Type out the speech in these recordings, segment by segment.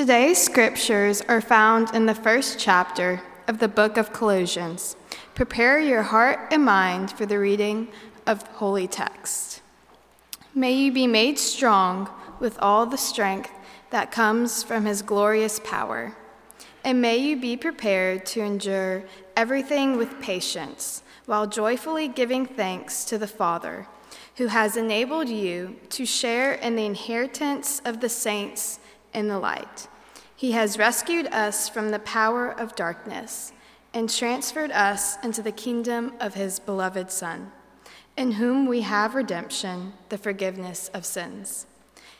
Today's scriptures are found in the first chapter of the book of Colossians. Prepare your heart and mind for the reading of the holy text. May you be made strong with all the strength that comes from his glorious power, and may you be prepared to endure everything with patience, while joyfully giving thanks to the Father, who has enabled you to share in the inheritance of the saints in the light. He has rescued us from the power of darkness and transferred us into the kingdom of his beloved Son, in whom we have redemption, the forgiveness of sins.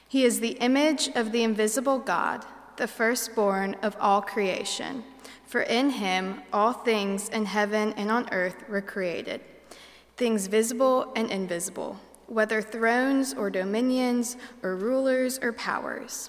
He is the image of the invisible God, the firstborn of all creation. For in him all things in heaven and on earth were created, things visible and invisible, whether thrones or dominions or rulers or powers.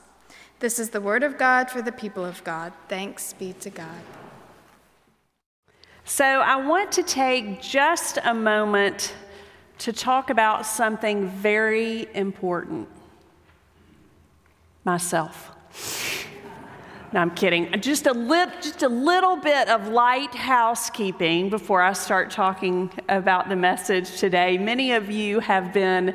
This is the word of God for the people of God. Thanks be to God. So I want to take just a moment to talk about something very important. Myself. No, I'm kidding. Just a little bit of light housekeeping before I start talking about the message today. Many of you have been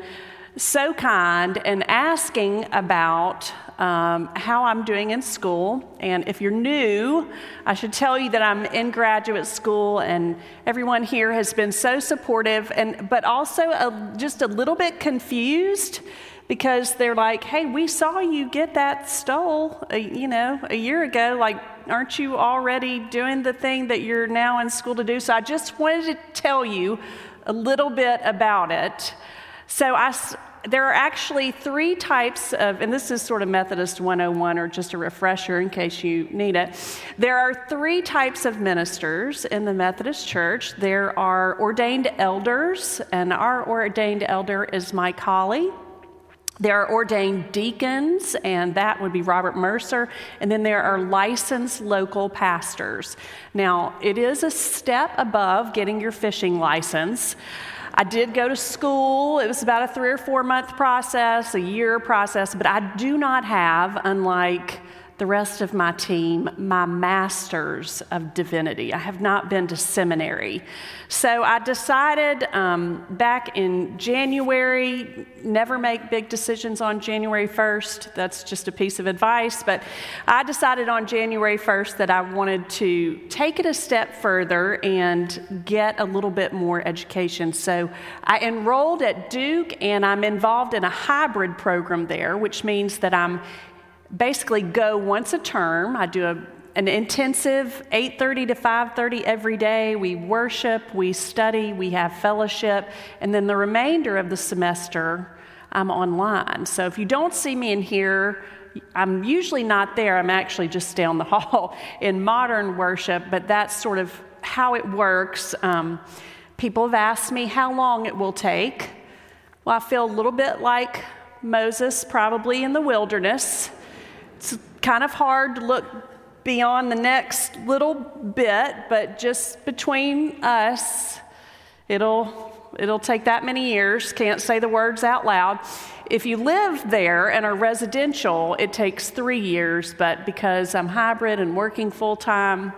so kind and asking about how I'm doing in school. And if you're new, I should tell you that I'm in graduate school, and everyone here has been so supportive, but also just a little bit confused, because they're like, hey, we saw you get that stole a year ago. Like, aren't you already doing the thing that you're now in school to do? So I just wanted to tell you a little bit about it. So there are actually three types of, and this is sort of Methodist 101 or just a refresher in case you need it. There are three types of ministers in the Methodist Church. There are ordained elders, and our ordained elder is Mike Holly. There are ordained deacons, and that would be Robert Mercer. And then there are licensed local pastors. Now, it is a step above getting your fishing license. I did go to school. It was about a 3 or 4 month process, a year process, but I do not have, unlike the rest of my team, my master's of divinity. I have not been to seminary. So I decided back in January, never make big decisions on January 1st. That's just a piece of advice, but I decided on January 1st that I wanted to take it a step further and get a little bit more education. So I enrolled at Duke, and I'm involved in a hybrid program there, which means that I'm basically go once a term. I do an intensive 8:30 to 5:30 every day. We worship, we study, we have fellowship, and then the remainder of the semester I'm online. So if you don't see me in here, I'm usually not there. I'm actually just down the hall in modern worship, but that's sort of how it works. People have asked me how long it will take. Well, I feel a little bit like Moses probably in the wilderness. It's kind of hard to look beyond the next little bit, but just between us, it'll take that many years. Can't say the words out loud. If you live there and are residential, it takes 3 years, but because I'm hybrid and working full-time,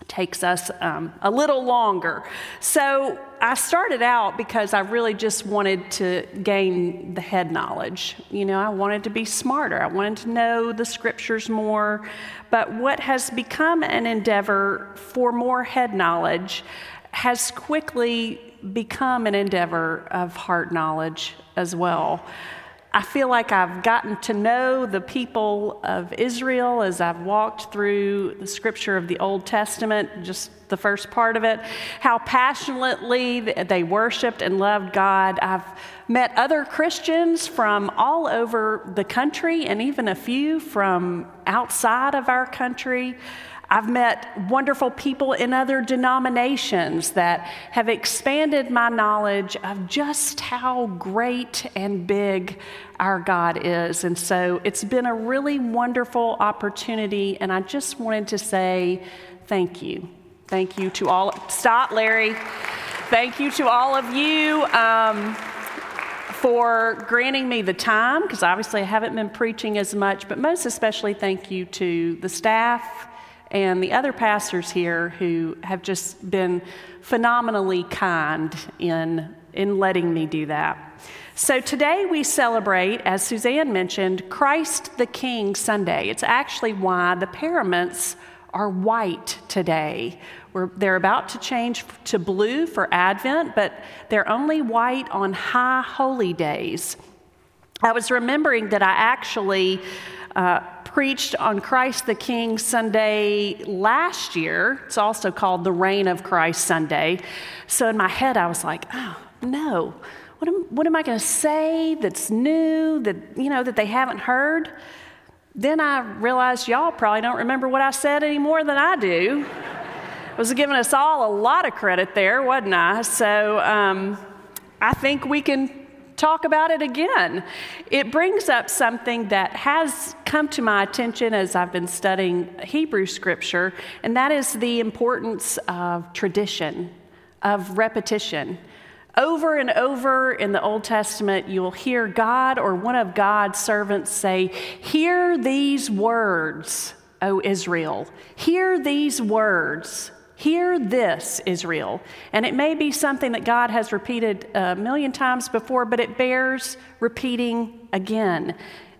it takes us a little longer. So I started out because I really just wanted to gain the head knowledge. I wanted to be smarter. I wanted to know the scriptures more. But what has become an endeavor for more head knowledge has quickly become an endeavor of heart knowledge as well. I feel like I've gotten to know the people of Israel as I've walked through the scripture of the Old Testament, just the first part of it, how passionately they worshiped and loved God. I've met other Christians from all over the country and even a few from outside of our country. I've met wonderful people in other denominations that have expanded my knowledge of just how great and big our God is. And so it's been a really wonderful opportunity, and I just wanted to say thank you. Thank you to all. Stop, Larry. Thank you to all of you for granting me the time, because obviously I haven't been preaching as much, but most especially thank you to the staff and the other pastors here who have just been phenomenally kind in letting me do that. So today we celebrate, as Suzanne mentioned, Christ the King Sunday. It's actually why the pyramids are white today. They're about to change to blue for Advent, but they're only white on high holy days. I was remembering that I actually preached on Christ the King Sunday last year. It's also called the Reign of Christ Sunday. So in my head, I was like, oh, no. What am I going to say that's new, that they haven't heard? Then I realized y'all probably don't remember what I said any more than I do. I was giving us all a lot of credit there, wasn't I? So I think we can talk about it again. It brings up something that has come to my attention as I've been studying Hebrew scripture, and that is the importance of tradition, of repetition. Over and over in the Old Testament, you'll hear God or one of God's servants say, "Hear these words, O Israel. Hear these words. Hear this, Israel." And it may be something that God has repeated a million times before, but it bears repeating again.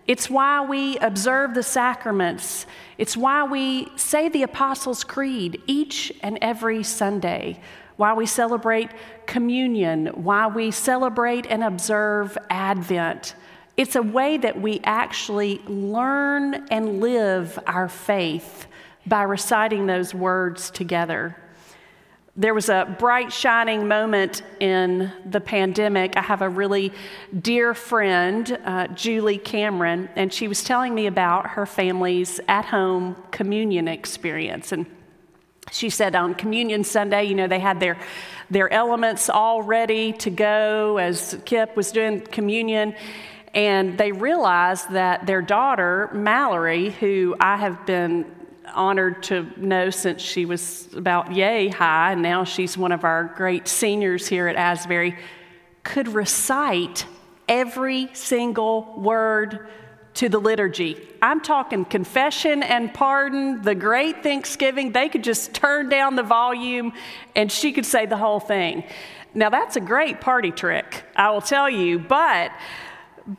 It's why we observe the sacraments. It's why we say the Apostles' Creed each and every Sunday, why we celebrate communion, why we celebrate and observe Advent. It's a way that we actually learn and live our faith by reciting those words together. There was a bright, shining moment in the pandemic. I have a really dear friend, Julie Cameron, and she was telling me about her family's at-home communion experience. And she said on Communion Sunday, they had their elements all ready to go as Kip was doing communion. And they realized that their daughter, Mallory, who I have been honored to know since she was about yay high, and now she's one of our great seniors here at Asbury, could recite every single word to the liturgy. I'm talking confession and pardon, the great Thanksgiving. They could just turn down the volume and she could say the whole thing. Now that's a great party trick, I will tell you, but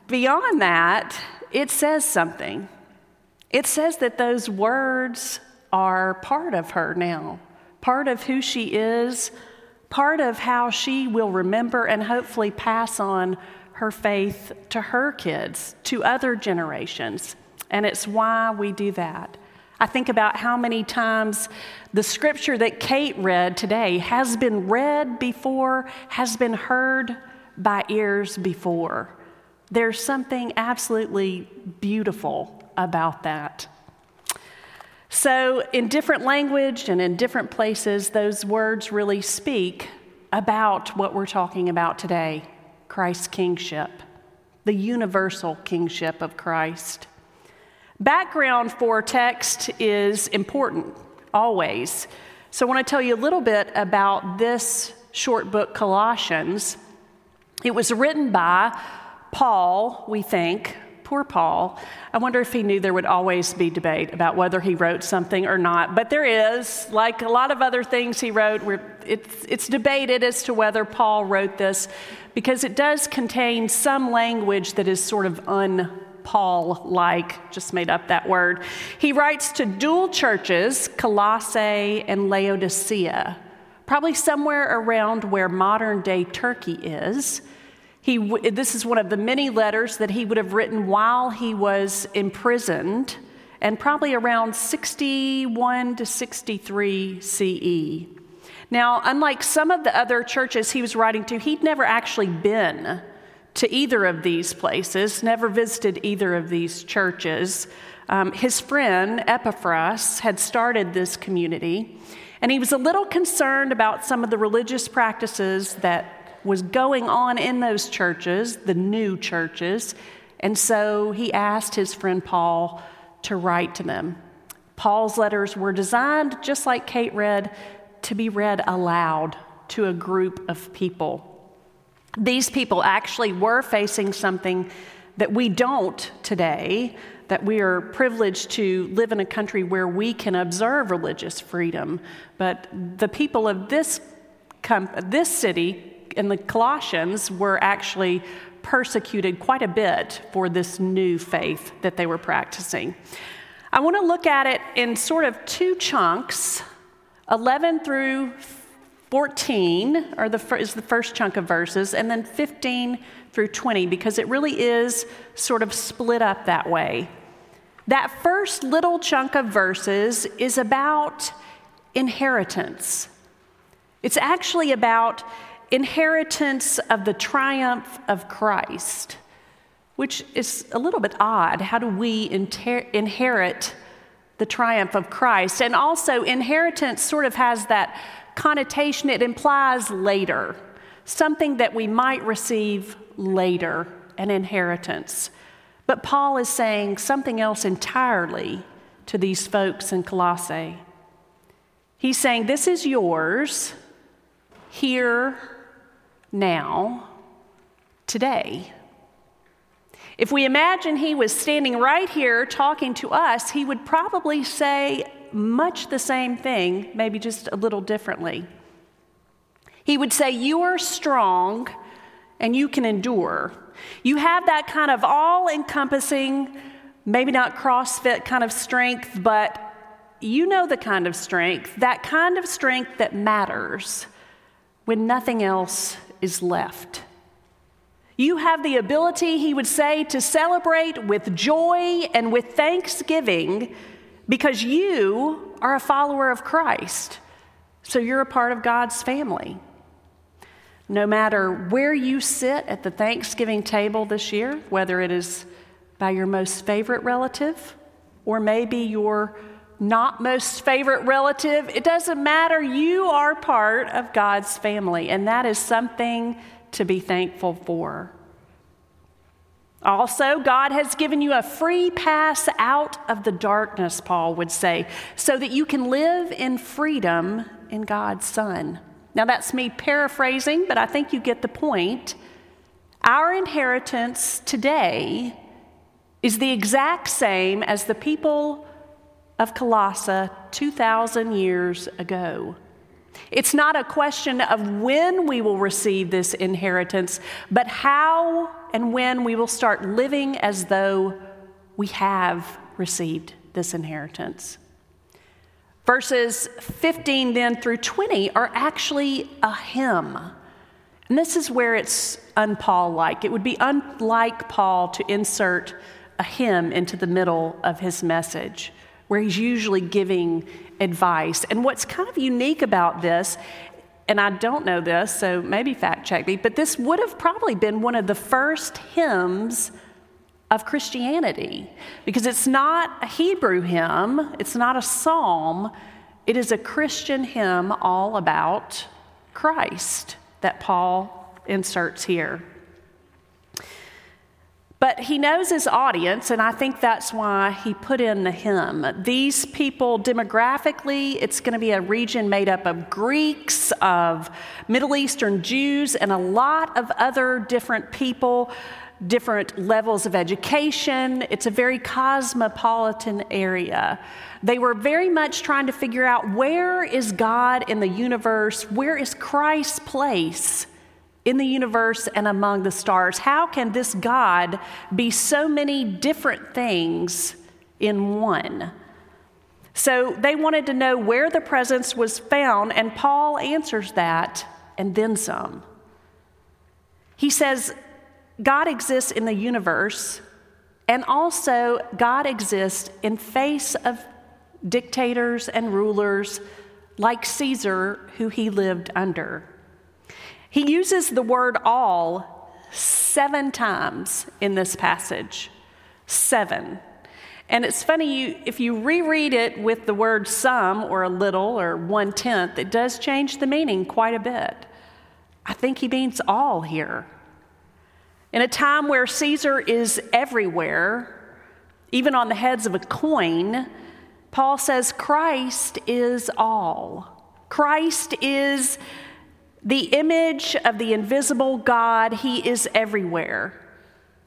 beyond that, it says something. It says that those words are part of her now, part of who she is, part of how she will remember and hopefully pass on her faith to her kids, to other generations. And it's why we do that. I think about how many times the scripture that Kate read today has been read before, has been heard by ears before. There's something absolutely beautiful about that. So in different language and in different places, those words really speak about what we're talking about today, Christ's kingship, the universal kingship of Christ. Background for text is important, always. So I want to tell you a little bit about this short book, Colossians. It was written by Paul, we think. Poor Paul. I wonder if he knew there would always be debate about whether he wrote something or not. But there is, like a lot of other things he wrote, it's debated as to whether Paul wrote this, because it does contain some language that is sort of un-Paul-like, just made up that word. He writes to dual churches, Colossae and Laodicea, probably somewhere around where modern-day Turkey is. This is one of the many letters that he would have written while he was imprisoned, and probably around 61 to 63 CE. Now, unlike some of the other churches he was writing to, he'd never actually been to either of these places, never visited either of these churches. His friend, Epaphras, had started this community, and he was a little concerned about some of the religious practices that was going on in those churches, the new churches, and so he asked his friend Paul to write to them. Paul's letters were designed, just like Kate read, to be read aloud to a group of people. These people actually were facing something that we don't today, that we are privileged to live in a country where we can observe religious freedom. But the people of this city and the Colossians were actually persecuted quite a bit for this new faith that they were practicing. I want to look at it in sort of two chunks. 11 through 14 is the first chunk of verses, and then 15 through 20, because it really is sort of split up that way. That first little chunk of verses is about inheritance. It's actually about inheritance of the triumph of Christ, which is a little bit odd. How do we inherit the triumph of Christ? And also, inheritance sort of has that connotation. It implies later, something that we might receive later, an inheritance. But Paul is saying something else entirely to these folks in Colossae. He's saying, this is yours here, now, today. If we imagine he was standing right here talking to us, he would probably say much the same thing, maybe just a little differently. He would say, you are strong and you can endure. You have that kind of all-encompassing, maybe not CrossFit kind of strength, but you know the kind of strength that matters when nothing else is left. You have the ability, he would say, to celebrate with joy and with thanksgiving because you are a follower of Christ. So you're a part of God's family. No matter where you sit at the Thanksgiving table this year, whether it is by your most favorite relative or maybe your not most favorite relative, it doesn't matter. You are part of God's family, and that is something to be thankful for. Also, God has given you a free pass out of the darkness, Paul would say, so that you can live in freedom in God's Son. Now, that's me paraphrasing, but I think you get the point. Our inheritance today is the exact same as the people of Colossae 2,000 years ago. It's not a question of when we will receive this inheritance, but how and when we will start living as though we have received this inheritance. Verses 15 then through 20 are actually a hymn. And this is where it's un-Paul-like. It would be unlike Paul to insert a hymn into the middle of his message, where he's usually giving advice. And what's kind of unique about this, and I don't know this, so maybe fact check me, but this would have probably been one of the first hymns of Christianity, because it's not a Hebrew hymn, it's not a psalm, it is a Christian hymn all about Christ that Paul inserts here. But he knows his audience, and I think that's why he put in the hymn. These people, demographically, it's going to be a region made up of Greeks, of Middle Eastern Jews, and a lot of other different people, different levels of education. It's a very cosmopolitan area. They were very much trying to figure out, where is God in the universe? Where is Christ's place in the universe and among the stars? How can this God be so many different things in one? So they wanted to know where the presence was found, and Paul answers that, and then some. He says, God exists in the universe, and also God exists in face of dictators and rulers like Caesar, who he lived under. He uses the word all 7 times in this passage. 7. And it's funny, if you reread it with the word some or a little or 1/10, it does change the meaning quite a bit. I think he means all here. In a time where Caesar is everywhere, even on the heads of a coin, Paul says Christ is all. Christ is the image of the invisible God. He is everywhere.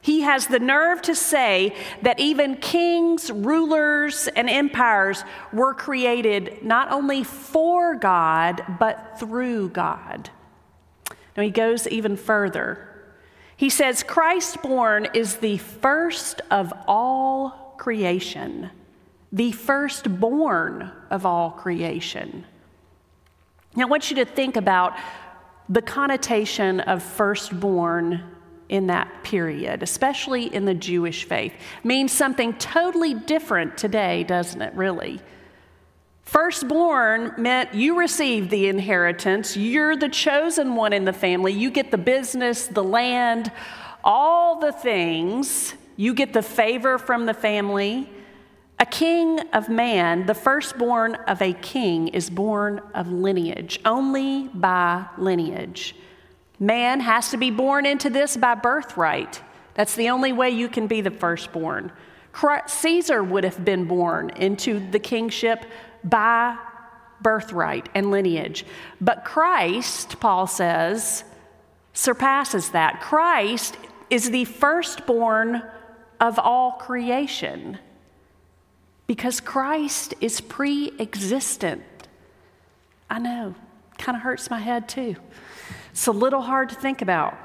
He has the nerve to say that even kings, rulers, and empires were created not only for God, but through God. Now, he goes even further. He says, Christ born is the first of all creation, the firstborn of all creation. Now, I want you to think about the connotation of firstborn in that period, especially in the Jewish faith. It means something totally different today, doesn't it, really? Firstborn meant you receive the inheritance, you're the chosen one in the family, you get the business, the land, all the things, you get the favor from the family. A king of man, the firstborn of a king, is born of lineage, only by lineage. Man has to be born into this by birthright. That's the only way you can be the firstborn. Caesar would have been born into the kingship by birthright and lineage. But Christ, Paul says, surpasses that. Christ is the firstborn of all creation because Christ is pre-existent. I know, kind of hurts my head too. It's a little hard to think about.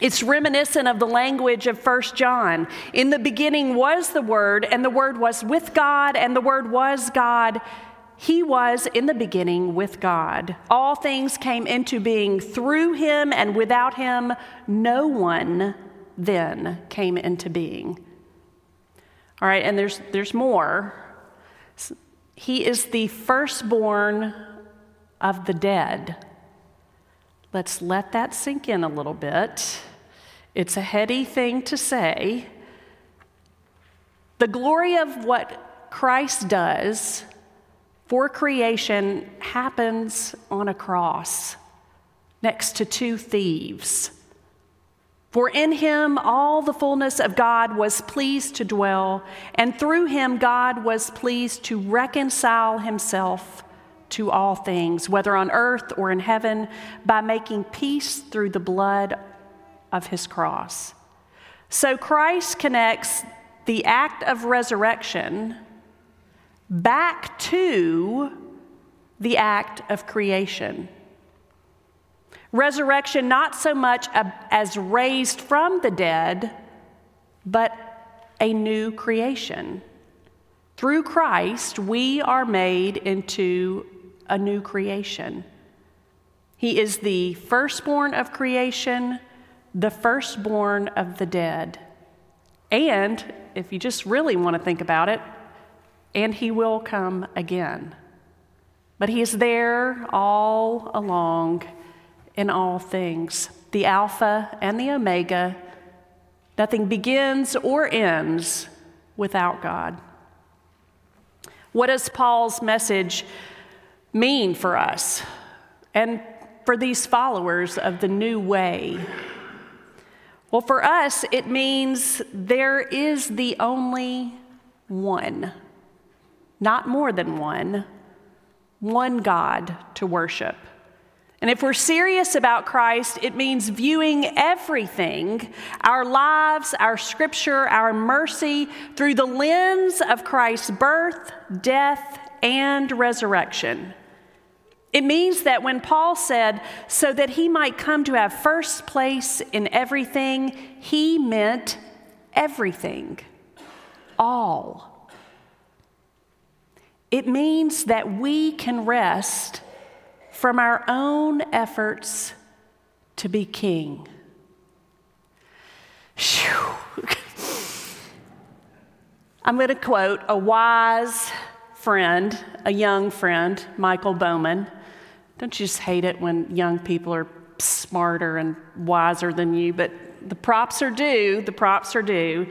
It's reminiscent of the language of 1 John. In the beginning was the Word, and the Word was with God, and the Word was God. He was in the beginning with God. All things came into being through him, and without him, no one then came into being. All right, and there's more. He is the firstborn of the dead. Let's let that sink in a little bit. It's a heady thing to say. The glory of what Christ does for creation happens on a cross next to 2 thieves. For in him all the fullness of God was pleased to dwell, and through him God was pleased to reconcile himself to all things, whether on earth or in heaven, by making peace through the blood of his cross. So Christ connects the act of resurrection back to the act of creation. Resurrection not so much as raised from the dead, but a new creation. Through Christ, we are made into a new creation. He is the firstborn of creation, the firstborn of the dead. And if you just really want to think about it, and he will come again. But he is there all along in all things, the Alpha and the Omega. Nothing begins or ends without God. What does Paul's message mean for us and for these followers of the new way? Well, for us, it means there is the only one, not more than one God to worship. And if we're serious about Christ, it means viewing everything, our lives, our scripture, our mercy, through the lens of Christ's birth, death, and resurrection. It means that when Paul said, so that he might come to have first place in everything, he meant everything, all. It means that we can rest from our own efforts to be king. I'm going to quote a wise friend, a young friend, Michael Bowman. Don't you just hate it when young people are smarter and wiser than you, but the props are due. The props are due.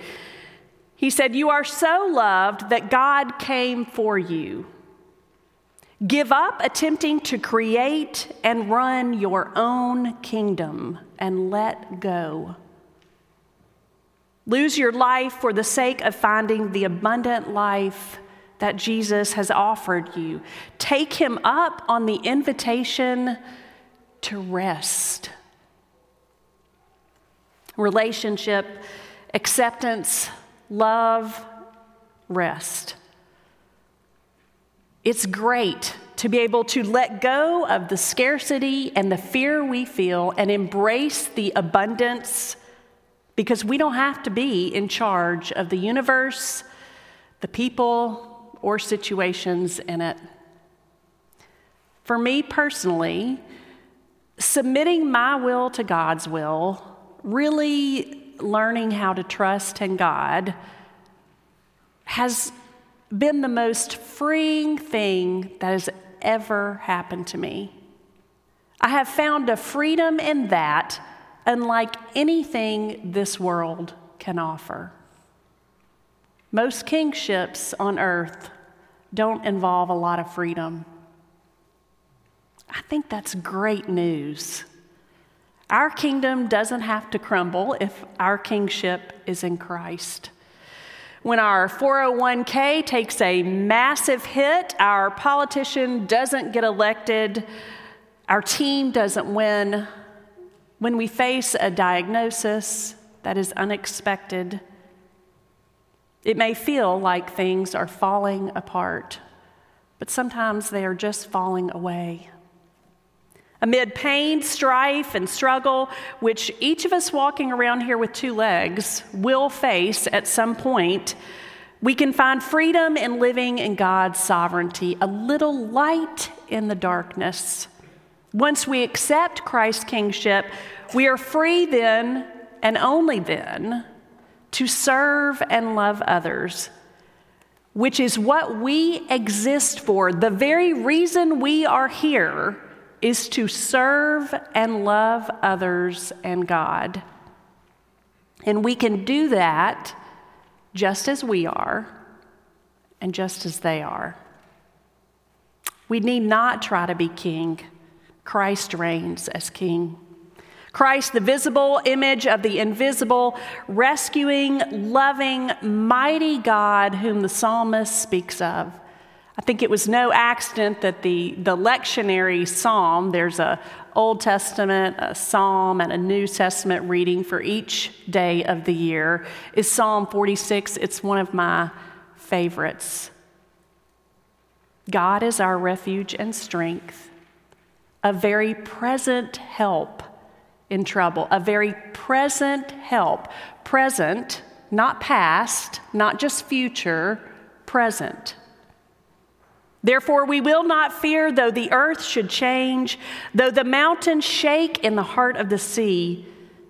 He said, "You are so loved that God came for you. Give up attempting to create and run your own kingdom and let go. Lose your life for the sake of finding the abundant life that Jesus has offered you. Take him up on the invitation to rest." Relationship, acceptance, love, rest. It's great to be able to let go of the scarcity and the fear we feel and embrace the abundance, because we don't have to be in charge of the universe, the people, or situations in it. For me personally, submitting my will to God's will, really learning how to trust in God, has been the most freeing thing that has ever happened to me. I have found a freedom in that unlike anything this world can offer. Most kingships on earth don't involve a lot of freedom. I think that's great news. Our kingdom doesn't have to crumble if our kingship is in Christ. When our 401k takes a massive hit, our politician doesn't get elected, our team doesn't win, when we face a diagnosis that is unexpected, it may feel like things are falling apart, but sometimes they are just falling away. Amid pain, strife, and struggle, which each of us walking around here with two legs will face at some point, we can find freedom in living in God's sovereignty, a little light in the darkness. Once we accept Christ's kingship, we are free then, and only then, to serve and love others, which is what we exist for. The very reason we are here is to serve and love others and God. And we can do that just as we are and just as they are. We need not try to be king. Christ reigns as king. Christ, the visible image of the invisible, rescuing, loving, mighty God whom the psalmist speaks of. I think it was no accident that the lectionary psalm, there's an Old Testament, a psalm, and a New Testament reading for each day of the year, is Psalm 46. It's one of my favorites. God is our refuge and strength, a very present help in trouble, a very present help. Present, not past, not just future, present. Therefore, we will not fear, though the earth should change, though the mountains shake in the heart of the sea,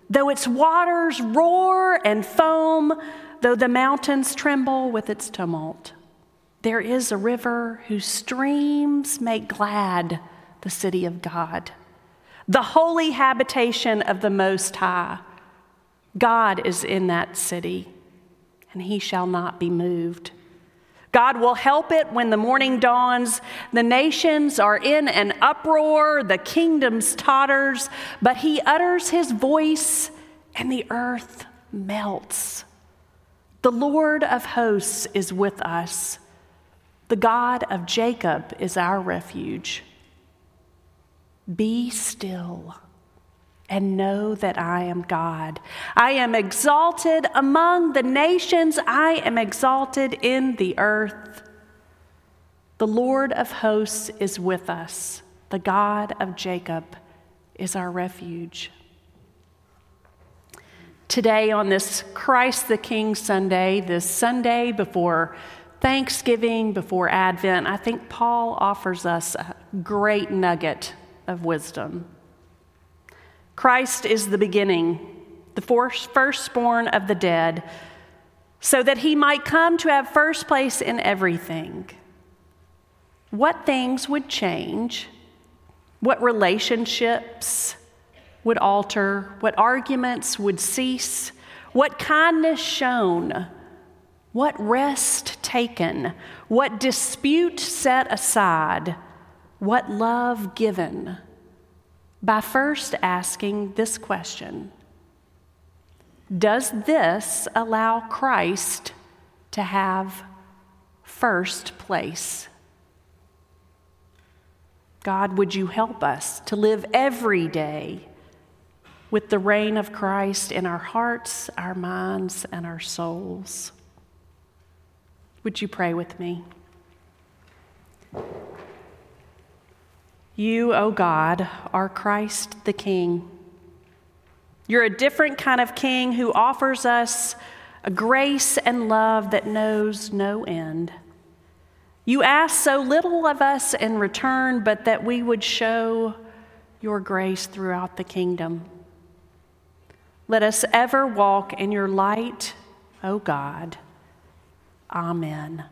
though its waters roar and foam, though the mountains tremble with its tumult. There is a river whose streams make glad the city of God, the holy habitation of the Most High. God is in that city, and he shall not be moved. God will help it when the morning dawns. The nations are in an uproar, the kingdoms totters, but he utters his voice and the earth melts. The Lord of hosts is with us. The God of Jacob is our refuge. Be still and know that I am God. I am exalted among the nations. I am exalted in the earth. The Lord of hosts is with us. The God of Jacob is our refuge. Today on this Christ the King Sunday, this Sunday before Thanksgiving, before Advent, I think Paul offers us a great nugget of wisdom. Christ is the beginning, the firstborn of the dead, so that he might come to have first place in everything. What things would change? What relationships, would alter, what arguments would cease, what kindness shown, what rest taken, what dispute set aside, what love given, by first asking this question: does this allow Christ to have first place? God, would you help us to live every day with the reign of Christ in our hearts, our minds, and our souls? Would you pray with me? You, O God, are Christ the King. You're a different kind of King who offers us a grace and love that knows no end. You ask so little of us in return, but that we would show your grace throughout the kingdom. Let us ever walk in your light, O God. Amen.